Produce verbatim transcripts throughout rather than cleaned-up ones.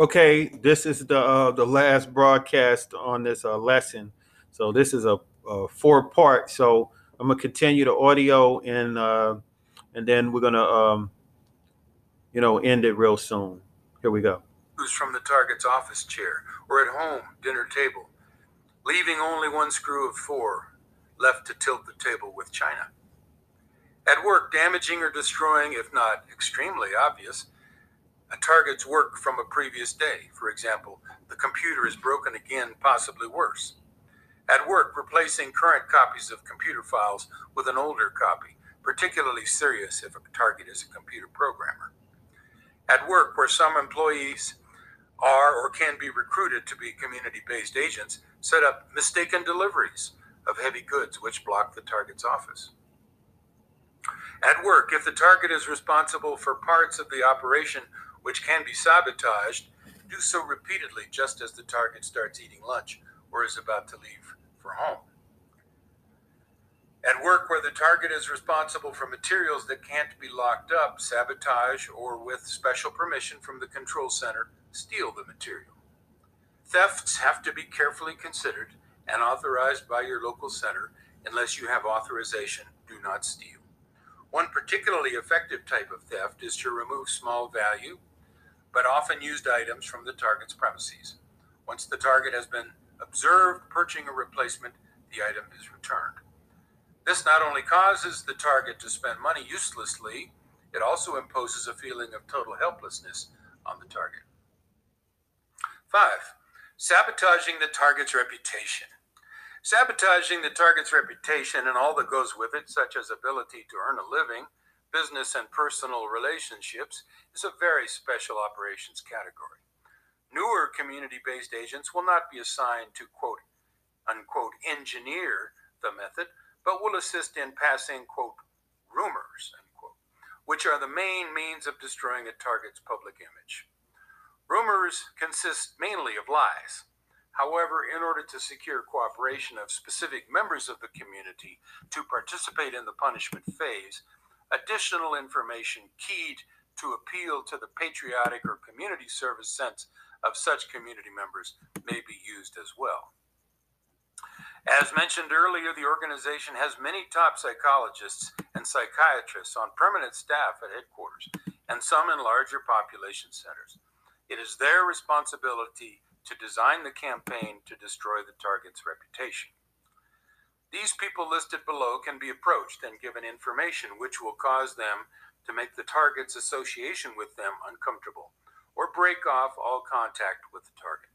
Okay, this is the uh, the last broadcast on this uh, lesson. So this is a, a four part. So I'm gonna continue the audio and uh, and then we're gonna um, you know end it real soon. Here we go. Who's from the target's office chair or at home dinner table, leaving only one screw of four left to tilt the table with China. At work, damaging or destroying, if not extremely obvious, a target's work from a previous day. For example, the computer is broken again, possibly worse. At work, replacing current copies of computer files with an older copy, particularly serious if a target is a computer programmer. At work, where some employees are or can be recruited to be community-based agents, set up mistaken deliveries of heavy goods which block the target's office. At work, if the target is responsible for parts of the operation which can be sabotaged, do so repeatedly just as the target starts eating lunch or is about to leave for home. At work where the target is responsible for materials that can't be locked up, sabotage, or with special permission from the control center, steal the material. Thefts have to be carefully considered and authorized by your local center. Unless you have authorization, do not steal. One particularly effective type of theft is to remove small value, but often used items from the target's premises. Once the target has been observed purchasing a replacement, the item is returned. This not only causes the target to spend money uselessly, it also imposes a feeling of total helplessness on the target. Five, sabotaging the target's reputation. Sabotaging the target's reputation and all that goes with it, such as ability to earn a living, business and personal relationships, is a very special operations category. Newer community-based agents will not be assigned to quote, unquote, engineer the method, but will assist in passing quote, rumors, unquote, which are the main means of destroying a target's public image. Rumors consist mainly of lies. However, in order to secure cooperation of specific members of the community to participate in the punishment phase, additional information keyed to appeal to the patriotic or community service sense of such community members may be used as well. As mentioned earlier, the organization has many top psychologists and psychiatrists on permanent staff at headquarters and some in larger population centers. It is their responsibility to design the campaign to destroy the target's reputation. These people listed below can be approached and given information which will cause them to make the target's association with them uncomfortable or break off all contact with the target.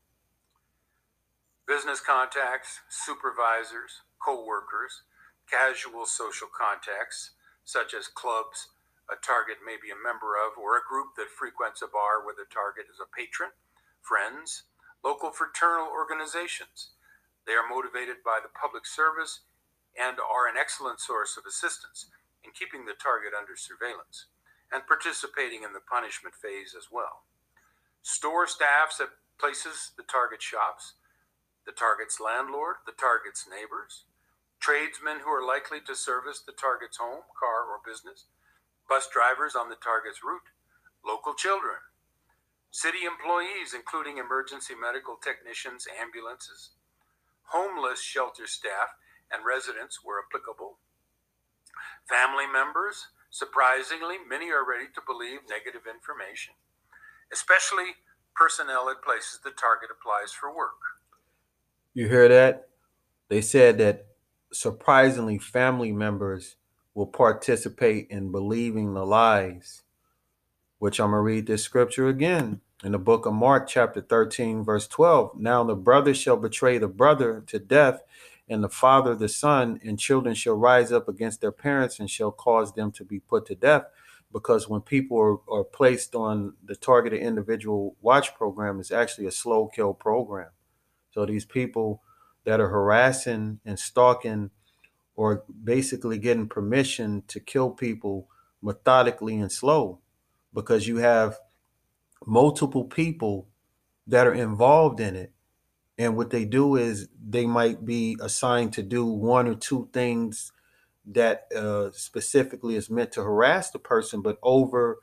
Business contacts, supervisors, co-workers, casual social contacts, such as clubs a target may be a member of, or a group that frequents a bar where the target is a patron, friends, local fraternal organizations. They are motivated by the public service and are an excellent source of assistance in keeping the target under surveillance and participating in the punishment phase as well. Store staffs at places the target shops, the target's landlord, the target's neighbors, tradesmen who are likely to service the target's home, car, or business, bus drivers on the target's route, local children, city employees, including emergency medical technicians, ambulances, homeless shelter staff, and residents where applicable. Family members, surprisingly, many are ready to believe negative information, especially personnel at places the target applies for work. You hear that? They said that surprisingly family members will participate in believing the lies, which I'm going to read this scripture again in the book of Mark, chapter thirteen, verse twelve. Now the brother shall betray the brother to death, and the father the son, and children shall rise up against their parents and shall cause them to be put to death. Because when people are, are placed on the targeted individual watch program, it's actually a slow kill program. So these people that are harassing and stalking or basically getting permission to kill people methodically and slow. Because you have multiple people that are involved in it. And what they do is they might be assigned to do one or two things that uh, specifically is meant to harass the person. But over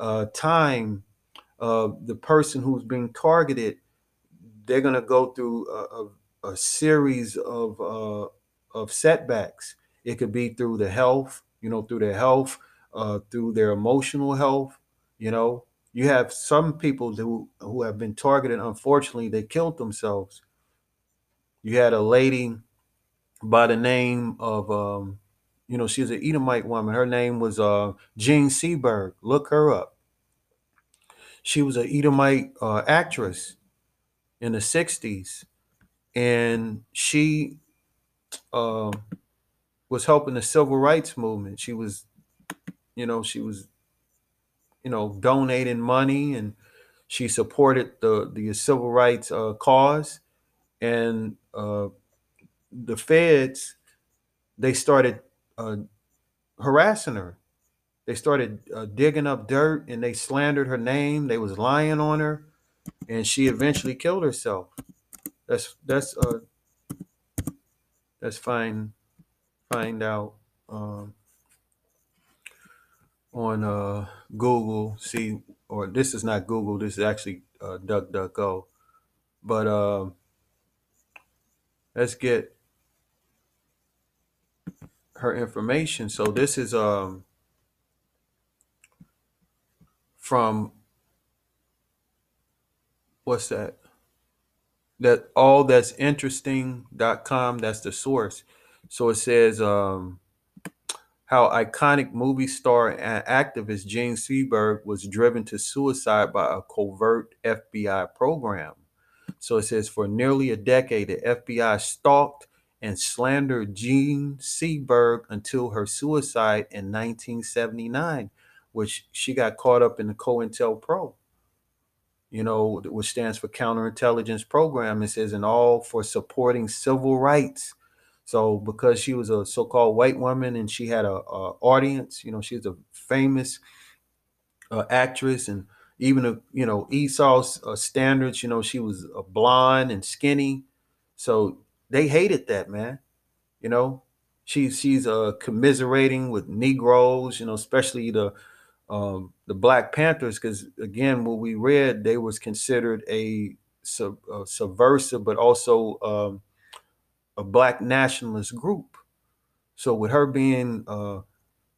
uh, time, uh, the person who's being targeted, they're going to go through a, a, a series of uh, of setbacks. It could be through the health, you know, through their health, uh, through their emotional health. You know, you have some people who, who have been targeted. Unfortunately, they killed themselves. You had a lady by the name of, um, you know, she's an Edomite woman. Her name was uh, Jean Seberg. Look her up. She was an Edomite uh, actress in the sixties, and she uh, was helping the civil rights movement. She was, you know, she was, you know, donating money, and she supported the, the civil rights uh, cause. And uh, the feds, they started uh, harassing her. They started uh, digging up dirt, and they slandered her name. They was lying on her, and she eventually killed herself. That's that's uh, that's fine. Find out um, on uh, Google. See, or this is not Google. This is actually uh, DuckDuckGo. But uh, let's get her information. So this is um from what's that? That all that's interesting dot com. That's the source. So it says um how iconic movie star and activist Jean Seberg was driven to suicide by a covert F B I program. So it says, for nearly a decade, the F B I stalked and slandered Jean Seberg until her suicide in nineteen seventy-nine, which she got caught up in the COINTELPRO, you know, which stands for Counterintelligence Program. It says, and all for supporting civil rights. So because she was a so-called white woman and she had a, a audience, you know, she's a famous uh, actress, and even, a, you know, Esau's uh, standards, you know, she was uh, blonde and skinny. So they hated that, man. You know, she, she's uh, commiserating with Negroes, you know, especially the um, the Black Panthers, because, again, what we read, they was considered a, sub, a subversive, but also um, a Black nationalist group. So with her being, uh,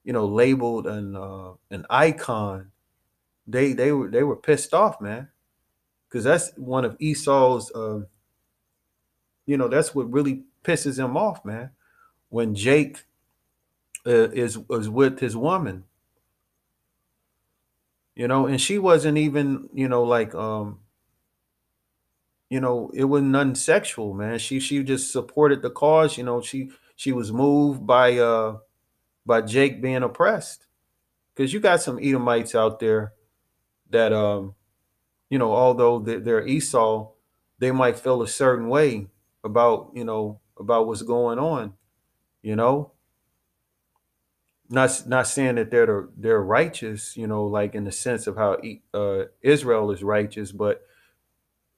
you know, labeled an, uh, an icon, They they were they were pissed off, man, because that's one of Esau's. Uh, you know, that's what really pisses him off, man. When Jake uh, is is with his woman, you know, and she wasn't even, you know, like um. You know, it wasn't nothing sexual, man. She she just supported the cause. You know, she she was moved by uh by Jake being oppressed, because you got some Edomites out there that, um, you know, although they're Esau, they might feel a certain way about, you know, about what's going on, you know, not, not saying that they're, the, they're righteous, you know, like in the sense of how uh, Israel is righteous, but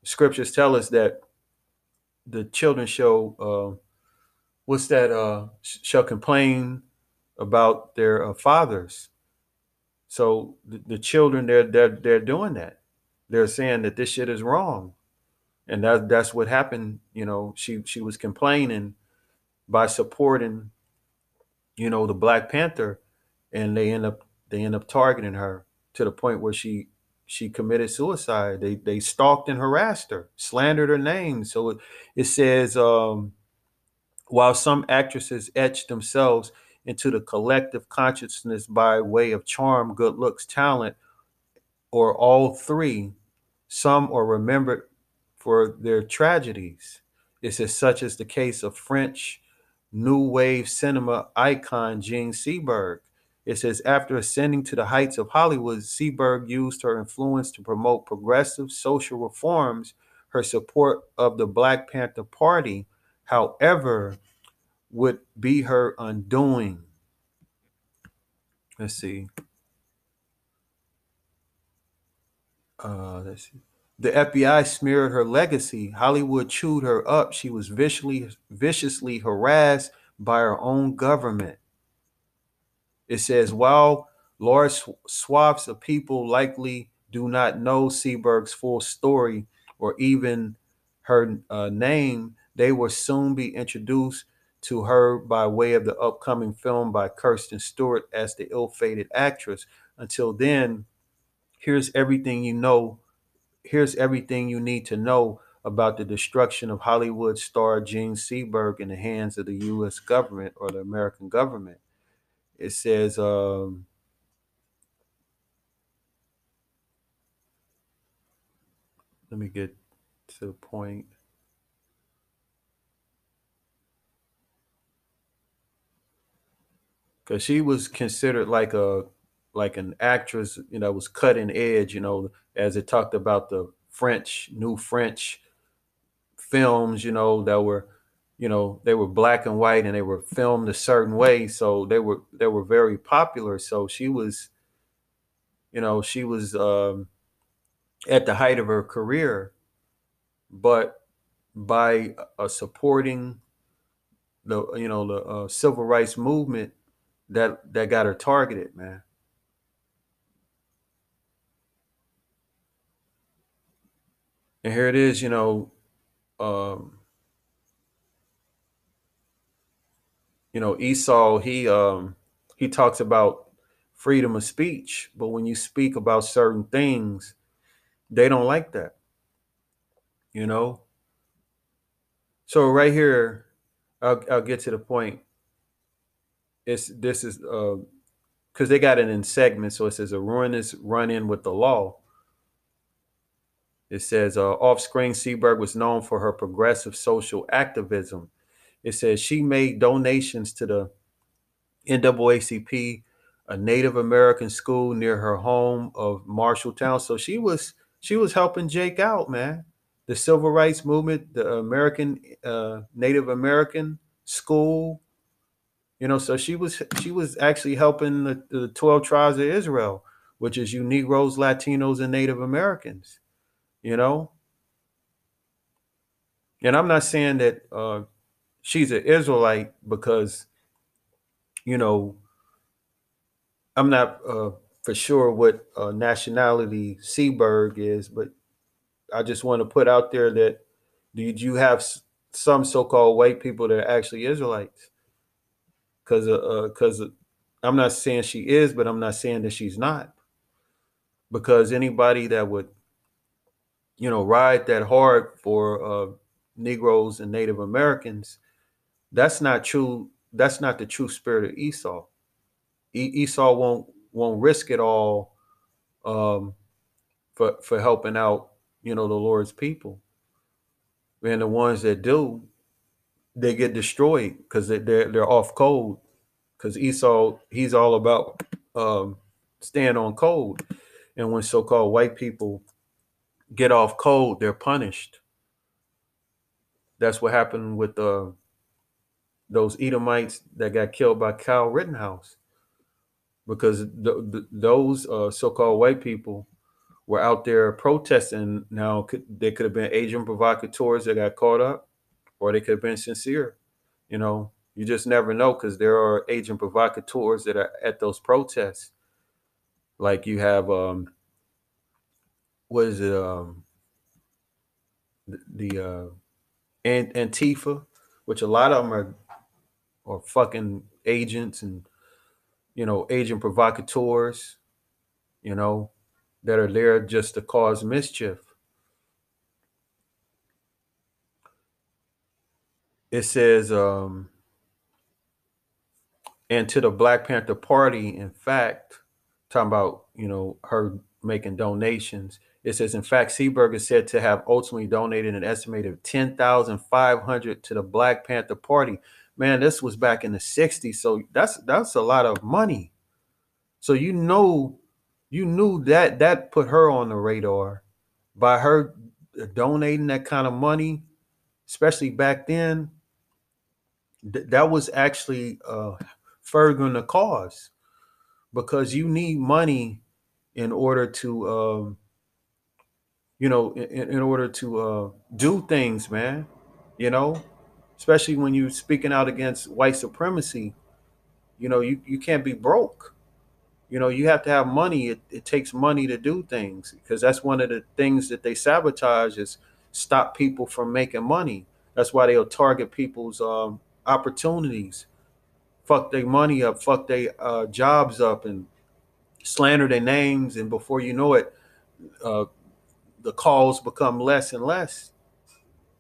scriptures tell us that the children shall, uh, what's that, uh, shall complain about their uh, fathers. So the, the children, they're, they're, they're doing that. They're saying that this shit is wrong. And that, that's what happened. You know, she, she was complaining by supporting, you know, the Black Panther, and they end up, they end up targeting her to the point where she, she committed suicide. They, they stalked and harassed her, slandered her name. So it, it says, um, while some actresses etched themselves into the collective consciousness by way of charm, good looks, talent, or all three, some are remembered for their tragedies. It's as such as the case of French New Wave cinema icon Jean Seberg. It says, after ascending to the heights of Hollywood, Seberg used her influence to promote progressive social reforms, her support of the Black Panther Party, however, would be her undoing. Let's see. Uh, let's see. The F B I smeared her legacy. Hollywood chewed her up. She was viciously, viciously harassed by her own government. It says, while large swaths of people likely do not know Seberg's full story or even her uh, name, they will soon be introduced to her by way of the upcoming film by Kirsten Stewart as the ill-fated actress. Until then, here's everything you know. Here's everything you need to know about the destruction of Hollywood star Jean Seberg in the hands of the U S government or the American government. It says, um, let me get to the point. Because she was considered like a like an actress, you know, was cutting edge, you know, as it talked about the French, new French films, you know, that were, you know, they were black and white and they were filmed a certain way. So they were, they were very popular. So she was, you know, she was um, at the height of her career, but by uh, supporting the, you know, the uh, civil rights movement that, that got her targeted, man. And here it is, you know, um, you know, Esau, he um, he talks about freedom of speech. But when you speak about certain things, they don't like that, you know. So right here, I'll, I'll get to the point. It's this is uh, because they got it in segments. So it says a ruinous run-in with the law. It says, uh, off-screen, Seberg was known for her progressive social activism. It says she made donations to the N double A C P, a Native American school near her home of Marshalltown. So she was she was helping Jake out, man. The civil rights movement, the American uh, Native American school, you know. So she was she was actually helping the, the twelve tribes of Israel, which is you Negroes, Latinos, and Native Americans. You know, and I'm not saying that uh, she's an Israelite because, you know, I'm not uh, for sure what uh, nationality Seberg is, but I just want to put out there that did you have some so-called white people that are actually Israelites? Because uh, because I'm not saying she is, but I'm not saying that she's not, because anybody that would, you know, ride that hard for uh, Negroes and Native Americans, that's not true. That's not the true spirit of Esau. E Esau won't won't risk it all um, for for helping out, you know, the Lord's people. And the ones that do, they get destroyed because they're they're off code. Because Esau, he's all about um, staying on code, and when so-called white people get off code, they're punished. That's what happened with uh, those Edomites that got killed by Kyle Rittenhouse, because th th those uh, so-called white people were out there protesting. Now, could, they could have been agent provocateurs that got caught up, or they could have been sincere. You know, you just never know, because there are agent provocateurs that are at those protests. Like you have... Um, what is it, um, the, the uh, Antifa, which a lot of them are, are fucking agents and, you know, agent provocateurs, you know, that are there just to cause mischief. It says, um, and to the Black Panther Party, in fact, talking about, you know, her making donations. It says, in fact, Seberg is said to have ultimately donated an estimated ten thousand five hundred to the Black Panther Party. Man, this was back in the sixties, so that's that's a lot of money. So you know, you knew that that put her on the radar by her donating that kind of money, especially back then. Th that was actually uh, furthering the cause, because you need money in order to. Um, you know, in, in order to uh, do things, man, you know, especially when you're speaking out against white supremacy, you know, you, you can't be broke. You know, you have to have money. It, it takes money to do things, because that's one of the things that they sabotage, is stop people from making money. That's why they'll target people's um, opportunities, fuck their money up, fuck their uh, jobs up, and slander their names. And before you know it, uh, the calls become less and less,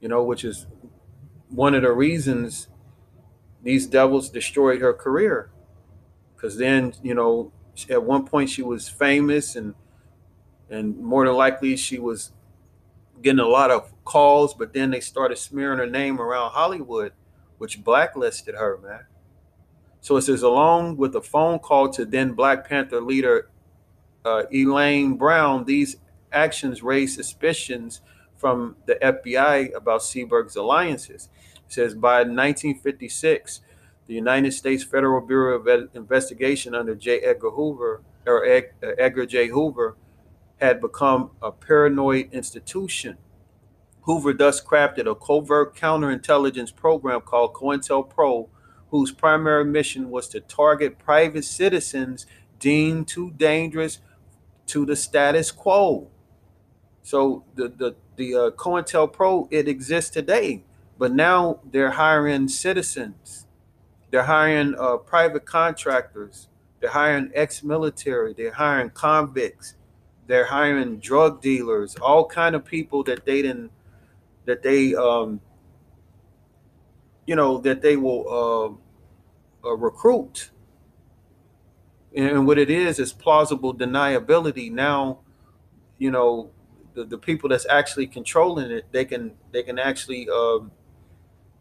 you know, which is one of the reasons these devils destroyed her career. Because then, you know, at one point she was famous, and and more than likely she was getting a lot of calls, but then they started smearing her name around Hollywood, which blacklisted her, man. So it says, along with a phone call to then Black Panther leader uh, Elaine Brown, these actions raised suspicions from the F B I about Seberg's alliances. It says, by nineteen fifty-six, the United States Federal Bureau of Investigation under J. Edgar Hoover, or Edgar J. Hoover, had become a paranoid institution. Hoover thus crafted a covert counterintelligence program called COINTELPRO, whose primary mission was to target private citizens deemed too dangerous to the status quo. So the the the uh, COINTELPRO, it exists today, but now they're hiring citizens. They're hiring uh, private contractors. They're hiring ex-military. They're hiring convicts. They're hiring drug dealers. All kind of people that they didn't, that they, um, you know, that they will uh, uh, recruit. And what it is is plausible deniability. Now, you know, the, the people that's actually controlling it, they can they can actually, um,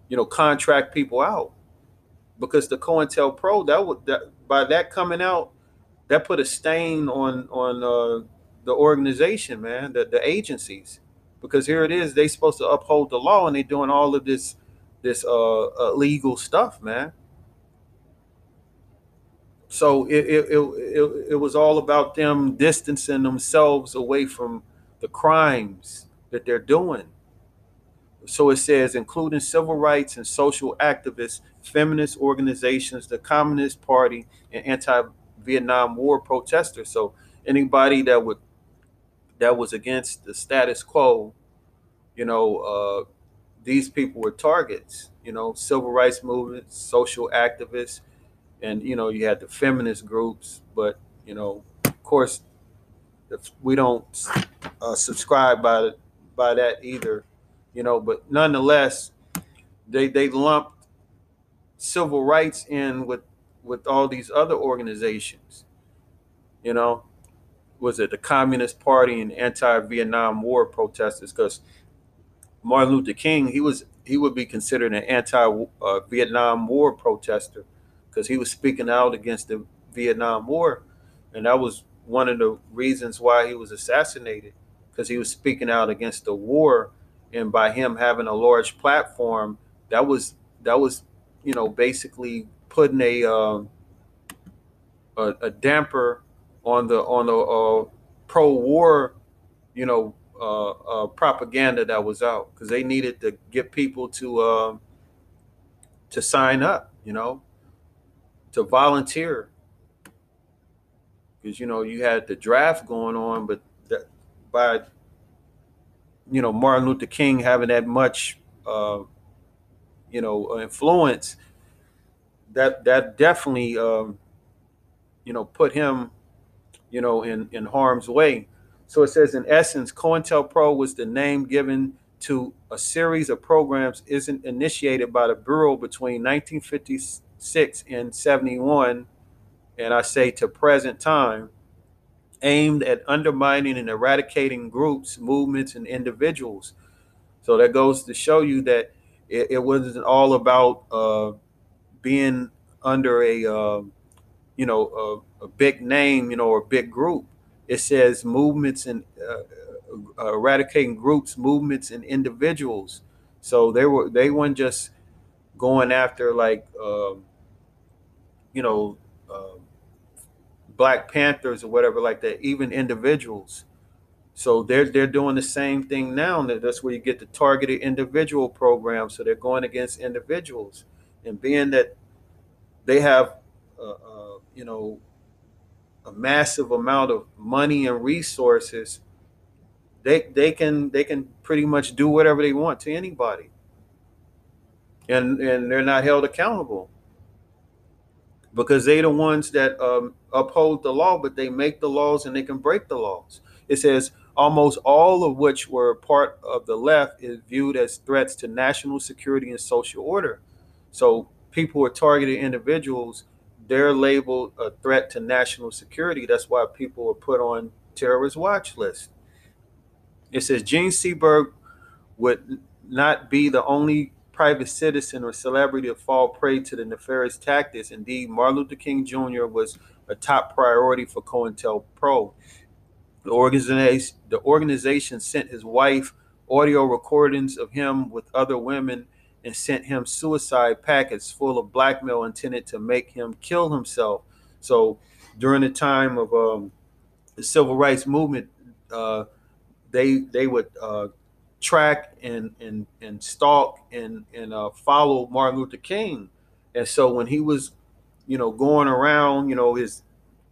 you know, contract people out. Because the COINTELPRO, that would that, by that coming out, that put a stain on on uh, the organization, man, the, the agencies. Because here it is, they supposed to uphold the law, and they're doing all of this this uh, illegal stuff, man. So it it, it it it was all about them distancing themselves away from the crimes that they're doing. So it says, including civil rights and social activists, feminist organizations, the Communist Party, and anti-Vietnam War protesters. So anybody that would that was against the status quo, you know, uh, these people were targets. You know, civil rights movements, social activists, and you know, you had the feminist groups. But you know, of course, if we don't uh, subscribe by by that either. You know, but nonetheless, they they lumped civil rights in with with all these other organizations. You know, was it the Communist Party and anti-Vietnam War protesters? Because Martin Luther King, he was he would be considered an anti-Vietnam War protester, because he was speaking out against the Vietnam War, and that was one of the reasons why he was assassinated, because he was speaking out against the war. And by him having a large platform, that was that was, you know, basically putting a uh, a, a damper on the on the uh, pro-war, you know, uh, uh, propaganda that was out, because they needed to get people to uh, to sign up, you know, to volunteer, because you know you had the draft going on, but that, by you know, Martin Luther King having that much, uh, you know, influence, that that definitely, um, you know, put him, you know, in, in harm's way. So it says, in essence, COINTELPRO was the name given to a series of programs isn't initiated by the Bureau between nineteen fifty-six and seventy-one, and I say to present time, aimed at undermining and eradicating groups, movements, and individuals. So that goes to show you that it, it wasn't all about uh, being under a, uh, you know, a, a big name, you know, or a big group. It says movements and uh, eradicating groups, movements, and individuals. So they were they weren't just going after like, uh, you know, uh, Black Panthers or whatever like that, even individuals. So they're they're doing the same thing now. That's where you get the targeted individual program. So they're going against individuals, and being that they have, uh, uh, you know, a massive amount of money and resources, they they can they can pretty much do whatever they want to anybody, and and they're not held accountable because they're the ones that um, uphold the law, but they make the laws and they can break the laws. It says almost all of which were part of the left is viewed as threats to national security and social order. So people who are targeted individuals, they're labeled a threat to national security. That's why people are put on terrorist watch lists. It says Jean Seberg would not be the only private citizen or celebrity to fall prey to the nefarious tactics. Indeed, Martin Luther King Junior was a top priority for COINTELPRO. The organization, the organization sent his wife audio recordings of him with other women and sent him suicide packets full of blackmail intended to make him kill himself. So during the time of um, the civil rights movement, uh, they they would uh, track and and and stalk and and uh, follow Martin Luther King. And so when he was, you know, going around, you know, his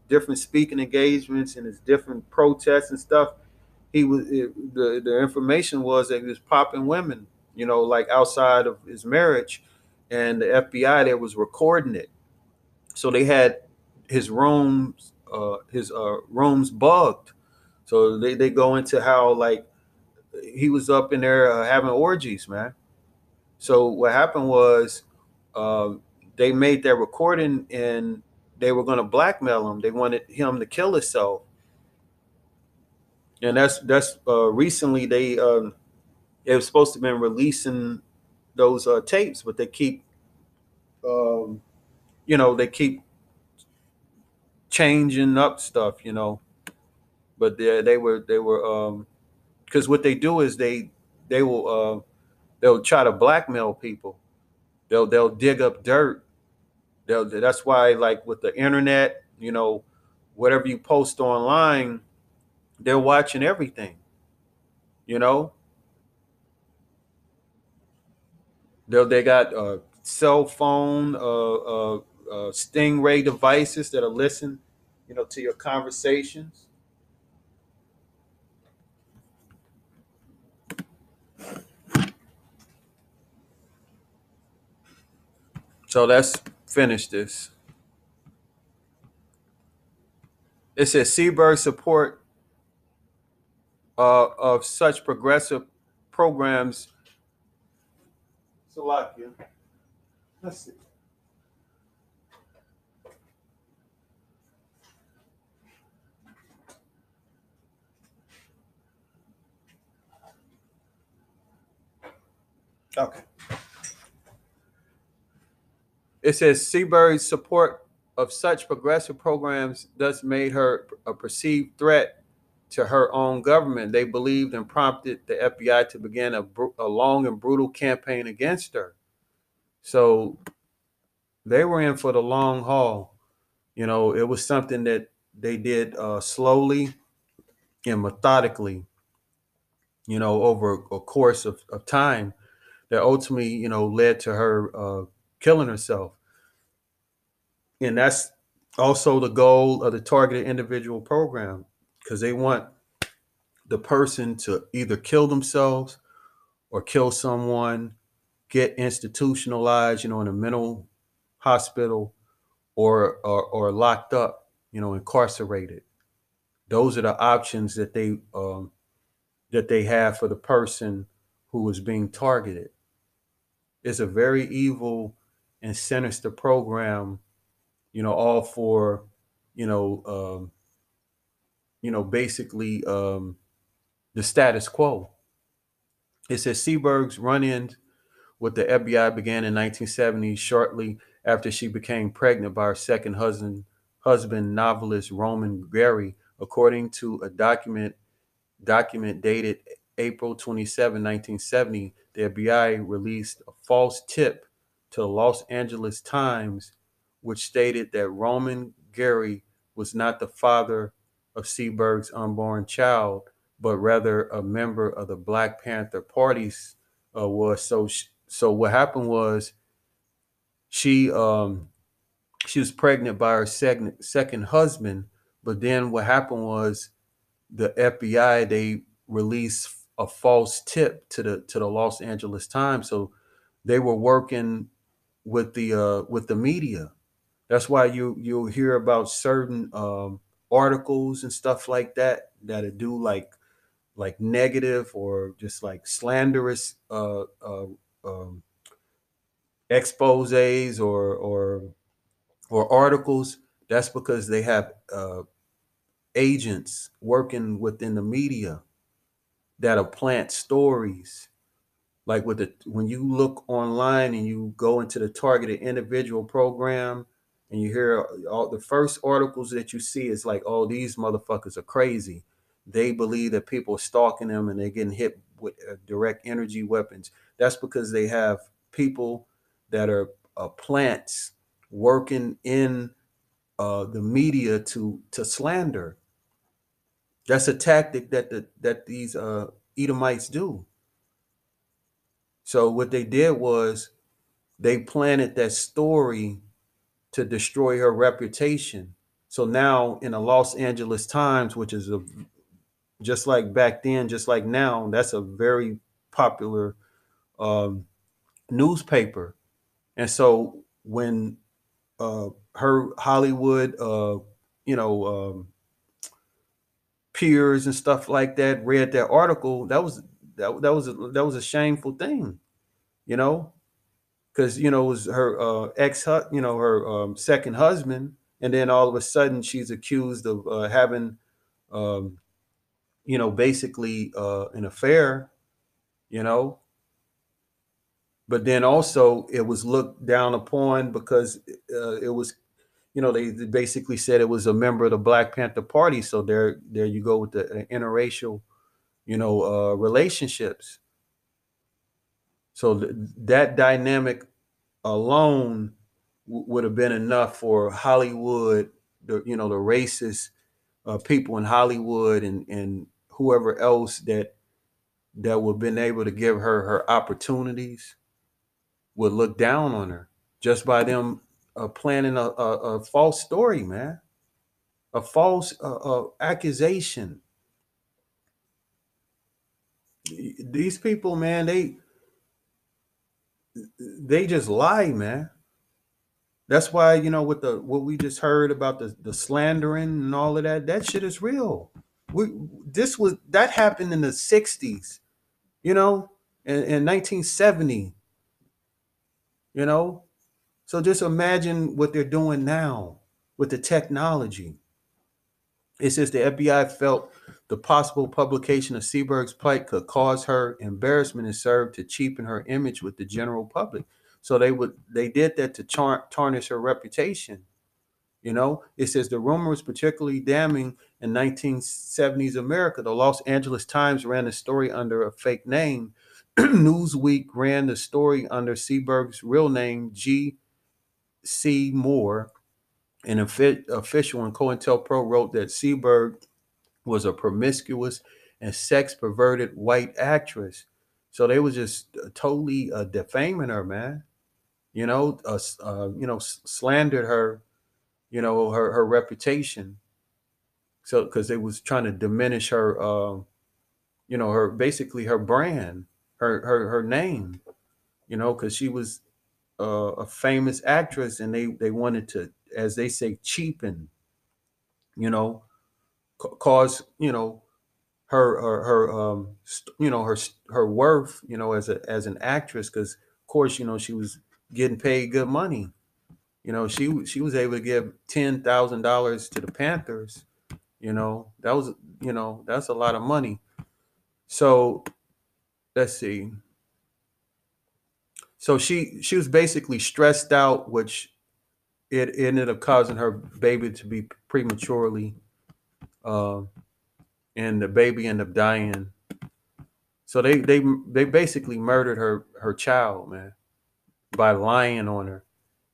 different speaking engagements and his different protests and stuff, he was it, the the information was that he was popping women, you know, like outside of his marriage, and the F B I that was recording it. So they had his rooms, uh, his uh, rooms bugged. So they, they go into how like he was up in there uh, having orgies, man. So what happened was uh, they made that recording and they were going to blackmail him. They wanted him to kill himself. And that's that's uh, recently they um, it was supposed to have been releasing those uh, tapes, but they keep, um, you know, they keep changing up stuff, you know. But they they were they were um, because what they do is they they will uh, they'll try to blackmail people. They'll they'll dig up dirt. They'll, that's why, like with the internet, you know, whatever you post online, they're watching everything, you know. They they got uh, cell phone, uh, uh, uh, stingray devices that are listening, you know, to your conversations. So let's finish this. It says Seberg's support uh, of such progressive programs. Salakia. That's it. Okay. It says Seberg's support of such progressive programs thus made her a perceived threat to her own government. They believed and prompted the F B I to begin a, br a long and brutal campaign against her. So they were in for the long haul. You know, it was something that they did uh, slowly and methodically, you know, over a course of, of time that ultimately, you know, led to her uh, killing herself. And that's also the goal of the targeted individual program, because they want the person to either kill themselves or kill someone, get institutionalized, you know, in a mental hospital or, or, or locked up, you know, incarcerated. Those are the options that they, um, that they have for the person who is being targeted. It's a very evil and sinister program, you know, all for, you know, um, you know, basically um, the status quo. It says Seberg's run-in with the F B I began in nineteen seventy, shortly after she became pregnant by her second husband, husband novelist Romain Gary, according to a document document dated April twenty-seventh, nineteen seventy. The F B I released a false tip to the Los Angeles Times, which stated that Romain Gary was not the father of Seberg's unborn child, but rather a member of the Black Panther Party's uh, was. So she, so what happened was she um, she was pregnant by her second, second husband, But then what happened was the F B I, they released a false tip to the to the Los Angeles Times. So they were working with the uh, with the media. That's why you you'll hear about certain um, articles and stuff like that that do like like negative or just like slanderous uh, uh, um, exposés or or or articles. That's because they have uh, agents working within the media that'll plant stories. Like with the, when you look online and you go into the targeted individual program and you hear all the first articles that you see is like, oh, these motherfuckers are crazy. They believe that people are stalking them and they're getting hit with uh, direct energy weapons. That's because they have people that are uh, plants working in uh, the media to to slander. That's a tactic that the, that these uh, Edomites do. So what they did was they planted that story to destroy her reputation. So now in the Los Angeles Times, which is a, just like back then, just like now, that's a very popular um, newspaper. And so when uh, her Hollywood, uh, you know, um, peers and stuff like that read that article, that was that, that was a, that was a shameful thing, you know, because, you know, it was her uh, ex, you know, her um, second husband. And then all of a sudden she's accused of uh, having, um, you know, basically uh, an affair, you know. But then also it was looked down upon because uh, it was, you know, they basically said it was a member of the Black Panther Party. So there, there you go with the interracial, you know, uh, relationships. So th- that dynamic alone w- would have been enough for Hollywood, the, you know, the racist uh, people in Hollywood and, and whoever else that that would have been able to give her her opportunities would look down on her just by them uh, planning a, a, a false story, man, a false uh, uh, accusation. These people, man, they they just lie, man. That's why, you know, with the what we just heard about the, the slandering and all of that, that shit is real. We this was that happened in the sixties, you know, in, in nineteen seventy, you know. So just imagine what they're doing now with the technology. It says the F B I felt the possible publication of Seberg's plight could cause her embarrassment and serve to cheapen her image with the general public. So they would they did that to char- tarnish her reputation. You know, it says the rumor was particularly damning in nineteen seventies America. The Los Angeles Times ran the story under a fake name. Newsweek ran the story under Seberg's real name, G. C. Moore. An official in COINTELPRO wrote that Seberg was a promiscuous and sex-perverted white actress. So they was just totally uh, defaming her, man. You know, uh, uh, you know, slandered her, you know, her, her reputation. So because they was trying to diminish her, uh, you know, her basically her brand, her her her name, you know, because she was uh, a famous actress and they they wanted to, as they say, cheapen, you know, cause, you know, her, her, her, um, you know, her, her worth, you know, as a, as an actress, because of course, you know, she was getting paid good money. You know, she, she was able to give ten thousand dollars to the Panthers, you know, that was, you know, that's a lot of money. So let's see. So she, she was basically stressed out, which it ended up causing her baby to be prematurely Uh, and the baby ended up dying. So they they they basically murdered her her child, man, by lying on her.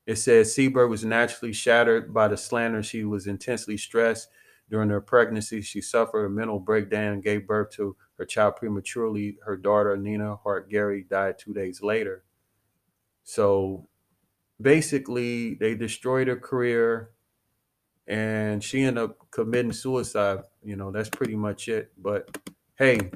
It says Seberg was naturally shattered by the slander. She was intensely stressed during her pregnancy. She suffered a mental breakdown and gave birth to her child prematurely. Her daughter, Nina Hart Gary, died two days later. So basically, they destroyed her career and she ended up committing suicide. You know, that's pretty much it. But hey,